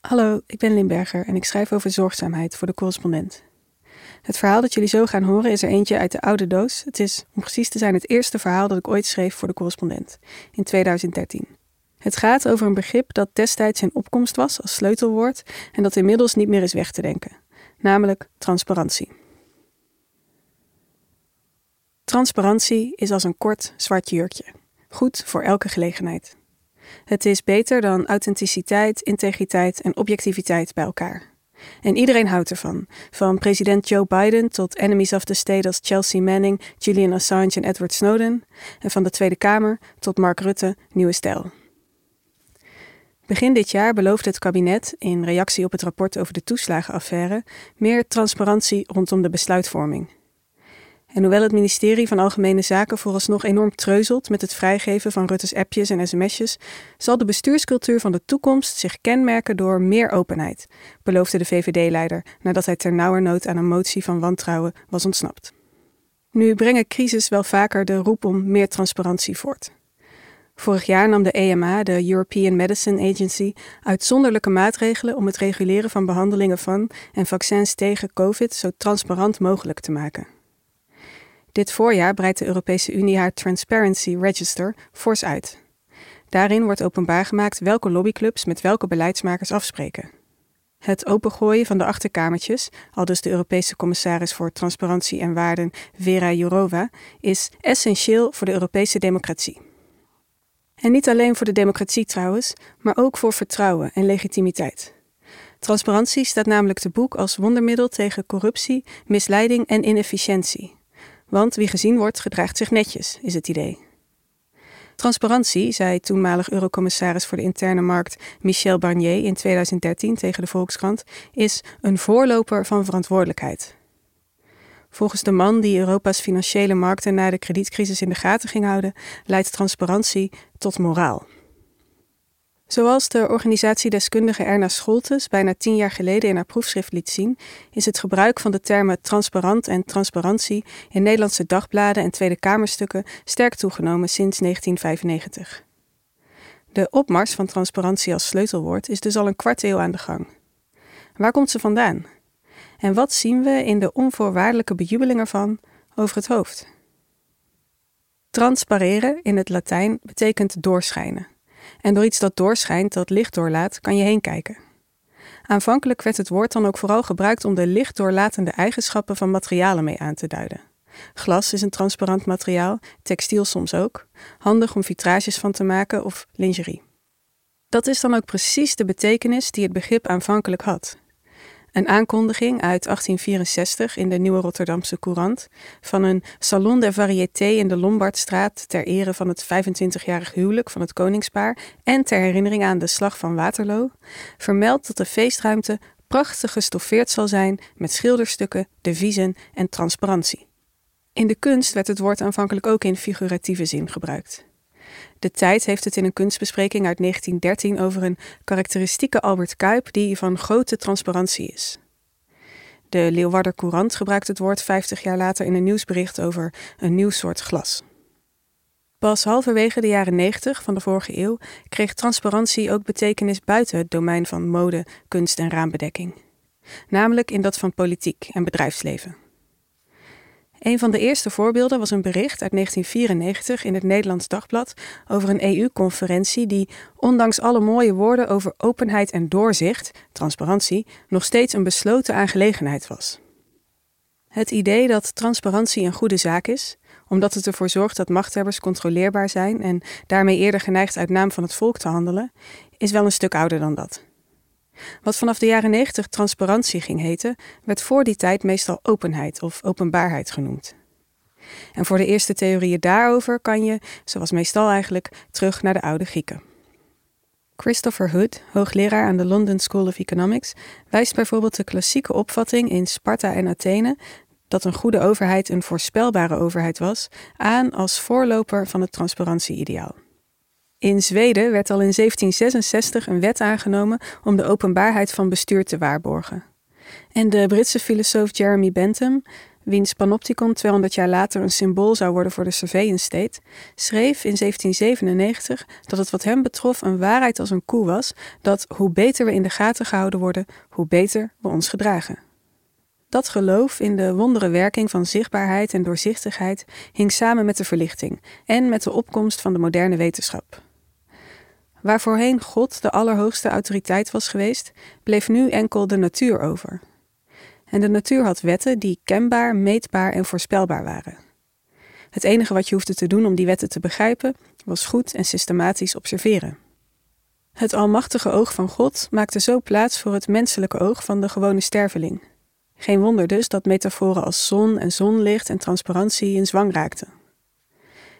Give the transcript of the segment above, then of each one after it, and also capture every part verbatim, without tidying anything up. Hallo, ik ben Limberger en ik schrijf over zorgzaamheid voor De Correspondent. Het verhaal dat jullie zo gaan horen is er eentje uit de oude doos. Het is, om precies te zijn, het eerste verhaal dat ik ooit schreef voor De Correspondent, in tweeduizend dertien. Het gaat over een begrip dat destijds in opkomst was als sleutelwoord en dat inmiddels niet meer is weg te denken, namelijk transparantie. Transparantie is als een kort, zwart jurkje. Goed voor elke gelegenheid. Het is beter dan authenticiteit, integriteit en objectiviteit bij elkaar. En iedereen houdt ervan. Van president Joe Biden tot enemies of the state als Chelsea Manning, Julian Assange en Edward Snowden. En van de Tweede Kamer tot Mark Rutte, nieuwe stijl. Begin dit jaar beloofde het kabinet, in reactie op het rapport over de toeslagenaffaire, meer transparantie rondom de besluitvorming. En hoewel het ministerie van Algemene Zaken vooralsnog enorm treuzelt met het vrijgeven van Rutte's appjes en sms'jes, zal de bestuurscultuur van de toekomst zich kenmerken door meer openheid, beloofde de V V D-leider nadat hij ternauwernood aan een motie van wantrouwen was ontsnapt. Nu brengen crises wel vaker de roep om meer transparantie voort. Vorig jaar nam de E M A, de European Medicine Agency, uitzonderlijke maatregelen om het reguleren van behandelingen van en vaccins tegen COVID zo transparant mogelijk te maken. Dit voorjaar breidt de Europese Unie haar Transparency Register fors uit. Daarin wordt openbaar gemaakt welke lobbyclubs met welke beleidsmakers afspreken. Het opengooien van de achterkamertjes, aldus de Europese commissaris voor Transparantie en Waarden Vera Jourova, is essentieel voor de Europese democratie. En niet alleen voor de democratie trouwens, maar ook voor vertrouwen en legitimiteit. Transparantie staat namelijk te boek als wondermiddel tegen corruptie, misleiding en inefficiëntie. Want wie gezien wordt, gedraagt zich netjes, is het idee. Transparantie, zei toenmalig eurocommissaris voor de interne markt Michel Barnier in tweeduizend dertien tegen de Volkskrant, is een voorloper van verantwoordelijkheid. Volgens de man die Europa's financiële markten na de kredietcrisis in de gaten ging houden, leidt transparantie tot moraal. Zoals de organisatiedeskundige Erna Scholtes bijna tien jaar geleden in haar proefschrift liet zien, is het gebruik van de termen transparant en transparantie in Nederlandse dagbladen en Tweede Kamerstukken sterk toegenomen sinds negentien vijfennegentig. De opmars van transparantie als sleutelwoord is dus al een kwart eeuw aan de gang. Waar komt ze vandaan? En wat zien we in de onvoorwaardelijke bejubeling ervan over het hoofd? Transpareren in het Latijn betekent doorschijnen. En door iets dat doorschijnt, dat licht doorlaat, kan je heen kijken. Aanvankelijk werd het woord dan ook vooral gebruikt om de lichtdoorlatende eigenschappen van materialen mee aan te duiden. Glas is een transparant materiaal, textiel soms ook, handig om vitrages van te maken of lingerie. Dat is dan ook precies de betekenis die het begrip aanvankelijk had. Een aankondiging uit achttien vierenzestig in de Nieuwe Rotterdamse Courant van een salon der variété in de Lombardstraat ter ere van het vijfentwintigjarig huwelijk van het koningspaar en ter herinnering aan de slag van Waterloo, vermeldt dat de feestruimte prachtig gestoffeerd zal zijn met schilderstukken, deviezen en transparantie. In de kunst werd het woord aanvankelijk ook in figuratieve zin gebruikt. De Tijd heeft het in een kunstbespreking uit negentien dertien over een karakteristieke Albert Kuip die van grote transparantie is. De Leeuwarder Courant gebruikt het woord vijftig jaar later in een nieuwsbericht over een nieuw soort glas. Pas halverwege de jaren negentig van de vorige eeuw kreeg transparantie ook betekenis buiten het domein van mode, kunst en raambedekking. Namelijk in dat van politiek en bedrijfsleven. Een van de eerste voorbeelden was een bericht uit negentien vierennegentig in het Nederlands Dagblad over een E U-conferentie die, ondanks alle mooie woorden over openheid en doorzicht, transparantie, nog steeds een besloten aangelegenheid was. Het idee dat transparantie een goede zaak is, omdat het ervoor zorgt dat machthebbers controleerbaar zijn en daarmee eerder geneigd uit naam van het volk te handelen, is wel een stuk ouder dan dat. Wat vanaf de jaren negentig transparantie ging heten, werd voor die tijd meestal openheid of openbaarheid genoemd. En voor de eerste theorieën daarover kan je, zoals meestal eigenlijk, terug naar de oude Grieken. Christopher Hood, hoogleraar aan de London School of Economics, wijst bijvoorbeeld de klassieke opvatting in Sparta en Athene dat een goede overheid een voorspelbare overheid was, aan als voorloper van het transparantie-ideaal. In Zweden werd al in zeventien zesenzestig een wet aangenomen om de openbaarheid van bestuur te waarborgen. En de Britse filosoof Jeremy Bentham wiens panopticon tweehonderd jaar later een symbool zou worden voor de surveillance state, schreef in zeventien zevenennegentig dat het wat hem betrof een waarheid als een koe was, dat hoe beter we in de gaten gehouden worden, hoe beter we ons gedragen. Dat geloof in de wondere werking van zichtbaarheid en doorzichtigheid hing samen met de verlichting en met de opkomst van de moderne wetenschap. Waar voorheen God de allerhoogste autoriteit was geweest, bleef nu enkel de natuur over. En de natuur had wetten die kenbaar, meetbaar en voorspelbaar waren. Het enige wat je hoefde te doen om die wetten te begrijpen, was goed en systematisch observeren. Het almachtige oog van God maakte zo plaats voor het menselijke oog van de gewone sterveling. Geen wonder dus dat metaforen als zon en zonlicht en transparantie in zwang raakten.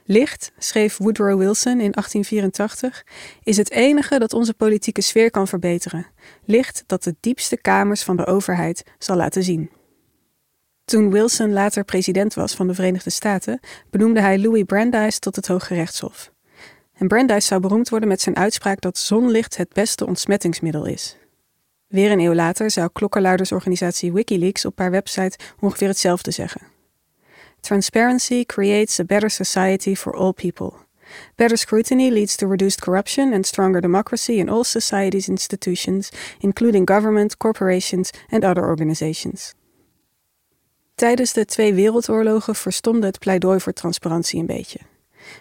Licht, schreef Woodrow Wilson in achttien vierentachtig, is het enige dat onze politieke sfeer kan verbeteren. Licht dat de diepste kamers van de overheid zal laten zien. Toen Wilson later president was van de Verenigde Staten, benoemde hij Louis Brandeis tot het Hooggerechtshof. En Brandeis zou beroemd worden met zijn uitspraak dat zonlicht het beste ontsmettingsmiddel is. Weer een eeuw later zou klokkenluidersorganisatie Wikileaks op haar website ongeveer hetzelfde zeggen. Transparency creates a better society for all people. Better scrutiny leads to reduced corruption and stronger democracy in all society's institutions, including government, corporations and other organizations. Tijdens de twee wereldoorlogen verstomde het pleidooi voor transparantie een beetje.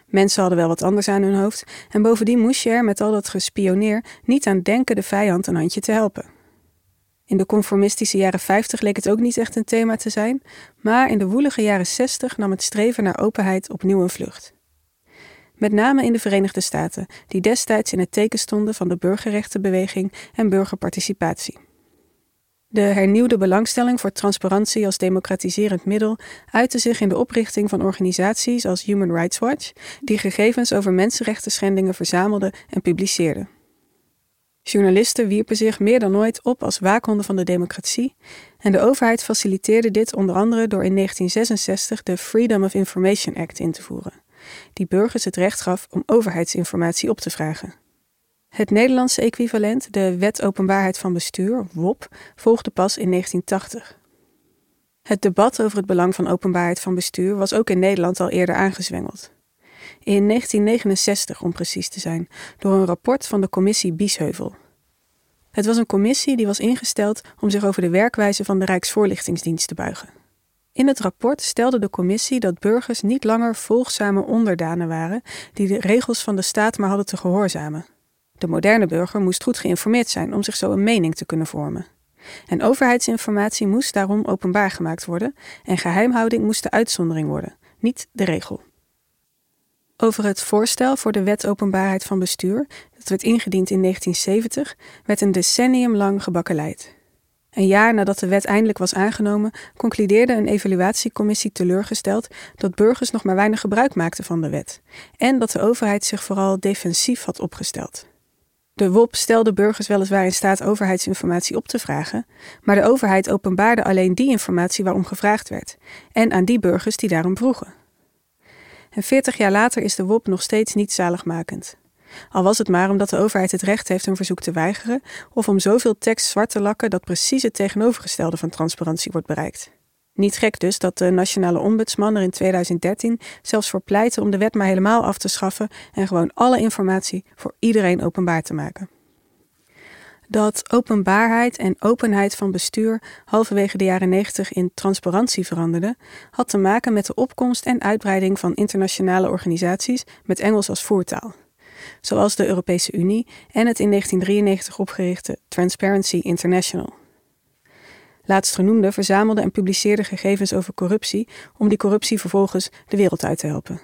Mensen hadden wel wat anders aan hun hoofd en bovendien moest je er met al dat gespioneer niet aan denken de vijand een handje te helpen. In de conformistische jaren vijftig leek het ook niet echt een thema te zijn, maar in de woelige jaren zestig nam het streven naar openheid opnieuw een vlucht. Met name in de Verenigde Staten, die destijds in het teken stonden van de burgerrechtenbeweging en burgerparticipatie. De hernieuwde belangstelling voor transparantie als democratiserend middel uitte zich in de oprichting van organisaties als Human Rights Watch, die gegevens over mensenrechtenschendingen verzamelden en publiceerden. Journalisten wierpen zich meer dan ooit op als waakhonden van de democratie en de overheid faciliteerde dit onder andere door in negentien zesenzestig de Freedom of Information Act in te voeren, die burgers het recht gaf om overheidsinformatie op te vragen. Het Nederlandse equivalent, de Wet Openbaarheid van Bestuur, W O B, volgde pas in negentien tachtig. Het debat over het belang van openbaarheid van bestuur was ook in Nederland al eerder aangezwengeld. In negentien negenenzestig, om precies te zijn, door een rapport van de commissie Biesheuvel. Het was een commissie die was ingesteld om zich over de werkwijze van de Rijksvoorlichtingsdienst te buigen. In het rapport stelde de commissie dat burgers niet langer volgzame onderdanen waren die de regels van de staat maar hadden te gehoorzamen. De moderne burger moest goed geïnformeerd zijn om zich zo een mening te kunnen vormen. En overheidsinformatie moest daarom openbaar gemaakt worden en geheimhouding moest de uitzondering worden, niet de regel. Over het voorstel voor de Wet Openbaarheid van Bestuur, dat werd ingediend in negentien zeventig, werd een decennium lang gebakkeleid. Een jaar nadat de wet eindelijk was aangenomen, concludeerde een evaluatiecommissie teleurgesteld dat burgers nog maar weinig gebruik maakten van de wet en dat de overheid zich vooral defensief had opgesteld. De W O B stelde burgers weliswaar in staat overheidsinformatie op te vragen, maar de overheid openbaarde alleen die informatie waarom gevraagd werd en aan die burgers die daarom vroegen. En veertig jaar later is de W O B nog steeds niet zaligmakend. Al was het maar omdat de overheid het recht heeft een verzoek te weigeren of om zoveel tekst zwart te lakken dat precies het tegenovergestelde van transparantie wordt bereikt. Niet gek dus dat de nationale ombudsman er in tweeduizend dertien zelfs voor pleitte om de wet maar helemaal af te schaffen en gewoon alle informatie voor iedereen openbaar te maken. Dat openbaarheid en openheid van bestuur halverwege de jaren negentig in transparantie veranderde, had te maken met de opkomst en uitbreiding van internationale organisaties met Engels als voertaal, zoals de Europese Unie en het in negentien drieënnegentig opgerichte Transparency International. Laatstgenoemde verzamelde en publiceerde gegevens over corruptie om die corruptie vervolgens de wereld uit te helpen.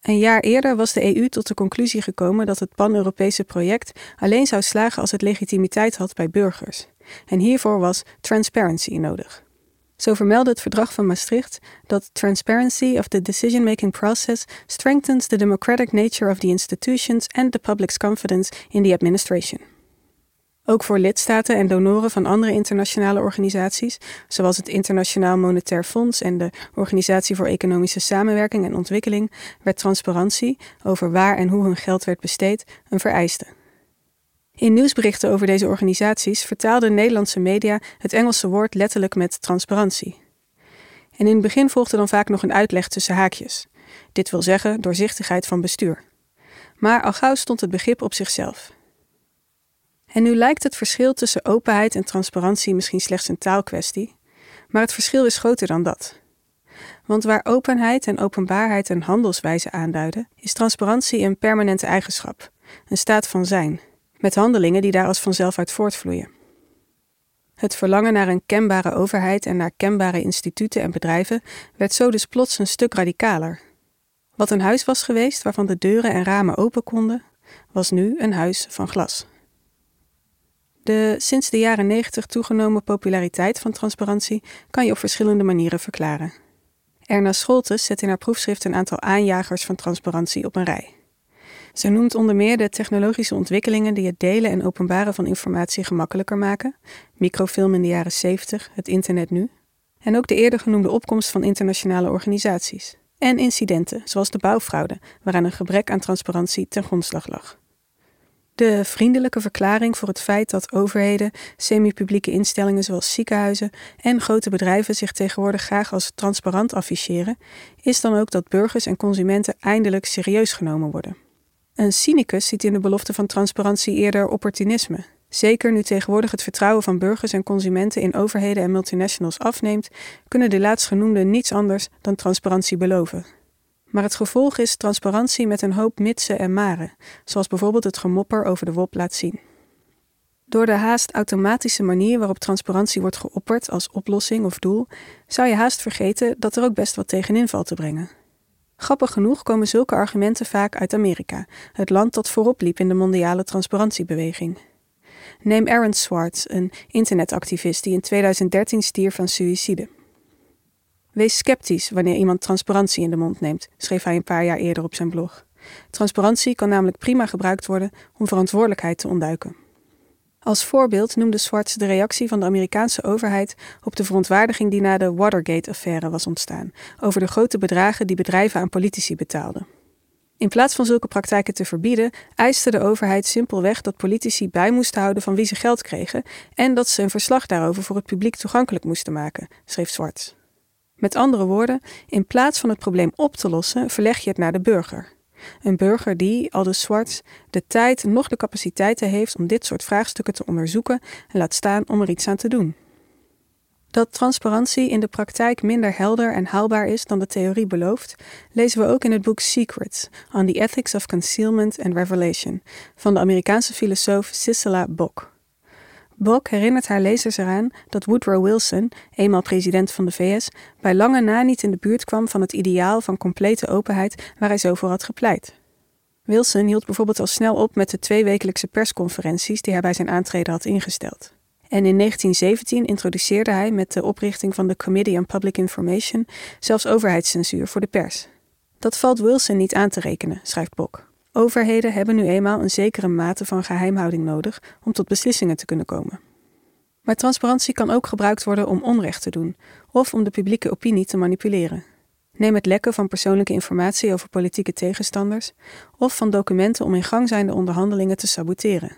Een jaar eerder was de E U tot de conclusie gekomen dat het pan-Europese project alleen zou slagen als het legitimiteit had bij burgers. En hiervoor was transparency nodig. Zo vermeldde het verdrag van Maastricht dat transparency of the decision-making process strengthens the democratic nature of the institutions and the public's confidence in the administration. Ook voor lidstaten en donoren van andere internationale organisaties, zoals het Internationaal Monetair Fonds en de Organisatie voor Economische Samenwerking en Ontwikkeling, werd transparantie over waar en hoe hun geld werd besteed een vereiste. In nieuwsberichten over deze organisaties vertaalden Nederlandse media het Engelse woord letterlijk met transparantie. en in het begin volgde dan vaak nog een uitleg tussen haakjes. Dit wil zeggen doorzichtigheid van bestuur. Maar al gauw stond het begrip op zichzelf. En nu lijkt het verschil tussen openheid en transparantie misschien slechts een taalkwestie, maar het verschil is groter dan dat. Want waar openheid en openbaarheid een handelswijze aanduiden, is transparantie een permanente eigenschap, een staat van zijn, met handelingen die daar als vanzelf uit voortvloeien. Het verlangen naar een kenbare overheid en naar kenbare instituten en bedrijven werd zo dus plots een stuk radicaler. Wat een huis was geweest waarvan de deuren en ramen open konden, was nu een huis van glas. De sinds de jaren negentig toegenomen populariteit van transparantie kan je op verschillende manieren verklaren. Erna Scholtes zet in haar proefschrift een aantal aanjagers van transparantie op een rij. Ze noemt onder meer de technologische ontwikkelingen die het delen en openbaren van informatie gemakkelijker maken, microfilm in de jaren zeventig, het internet nu, en ook de eerder genoemde opkomst van internationale organisaties. En incidenten, zoals de bouwfraude, waaraan een gebrek aan transparantie ten grondslag lag. De vriendelijke verklaring voor het feit dat overheden, semi-publieke instellingen zoals ziekenhuizen en grote bedrijven zich tegenwoordig graag als transparant afficheren, is dan ook dat burgers en consumenten eindelijk serieus genomen worden. Een cynicus ziet in de belofte van transparantie eerder opportunisme. Zeker nu tegenwoordig het vertrouwen van burgers en consumenten in overheden en multinationals afneemt, kunnen de laatstgenoemden niets anders dan transparantie beloven. Maar het gevolg is transparantie met een hoop mitsen en maren, zoals bijvoorbeeld het gemopper over de W O P laat zien. Door de haast automatische manier waarop transparantie wordt geopperd als oplossing of doel, zou je haast vergeten dat er ook best wat tegenin valt te brengen. Grappig genoeg komen zulke argumenten vaak uit Amerika, het land dat voorop liep in de mondiale transparantiebeweging. Neem Aaron Swartz, een internetactivist die in tweeduizend dertien stierf aan suïcide. Wees sceptisch wanneer iemand transparantie in de mond neemt, schreef hij een paar jaar eerder op zijn blog. Transparantie kan namelijk prima gebruikt worden om verantwoordelijkheid te ontduiken. Als voorbeeld noemde Swartz de reactie van de Amerikaanse overheid op de verontwaardiging die na de Watergate-affaire was ontstaan, over de grote bedragen die bedrijven aan politici betaalden. In plaats van zulke praktijken te verbieden, eiste de overheid simpelweg dat politici bij moesten houden van wie ze geld kregen en dat ze een verslag daarover voor het publiek toegankelijk moesten maken, schreef Swartz. Met andere woorden, in plaats van het probleem op te lossen, verleg je het naar de burger. Een burger die, aldus Swartz, de tijd noch de capaciteiten heeft om dit soort vraagstukken te onderzoeken en laat staan om er iets aan te doen. Dat transparantie in de praktijk minder helder en haalbaar is dan de theorie belooft, lezen we ook in het boek Secrets: On the Ethics of Concealment and Revelation van de Amerikaanse filosoof Sissela Bok. Bok herinnert haar lezers eraan dat Woodrow Wilson, eenmaal president van de V S, bij lange na niet in de buurt kwam van het ideaal van complete openheid waar hij zo voor had gepleit. Wilson hield bijvoorbeeld al snel op met de tweewekelijkse persconferenties die hij bij zijn aantreden had ingesteld. En in negentien zeventien introduceerde hij met de oprichting van de Committee on Public Information zelfs overheidscensuur voor de pers. Dat valt Wilson niet aan te rekenen, schrijft Bok. Overheden hebben nu eenmaal een zekere mate van geheimhouding nodig om tot beslissingen te kunnen komen. Maar transparantie kan ook gebruikt worden om onrecht te doen of om de publieke opinie te manipuleren. Neem het lekken van persoonlijke informatie over politieke tegenstanders of van documenten om in gang zijnde onderhandelingen te saboteren.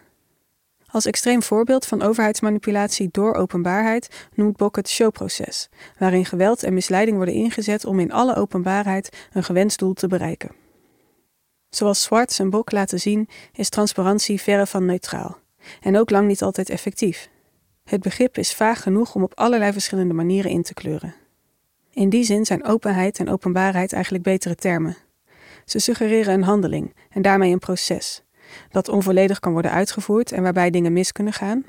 Als extreem voorbeeld van overheidsmanipulatie door openbaarheid noemt Bok het showproces, waarin geweld en misleiding worden ingezet om in alle openbaarheid een gewenst doel te bereiken. Zoals Swartz en Bok laten zien, is transparantie verre van neutraal en ook lang niet altijd effectief. Het begrip is vaag genoeg om op allerlei verschillende manieren in te kleuren. In die zin zijn openheid en openbaarheid eigenlijk betere termen. Ze suggereren een handeling en daarmee een proces, dat onvolledig kan worden uitgevoerd en waarbij dingen mis kunnen gaan.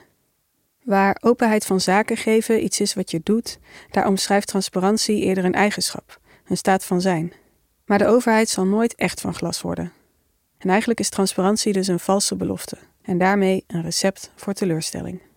Waar openheid van zaken geven iets is wat je doet, daar omschrijft transparantie eerder een eigenschap, een staat van zijn. Maar de overheid zal nooit echt van glas worden. En eigenlijk is transparantie dus een valse belofte en daarmee een recept voor teleurstelling.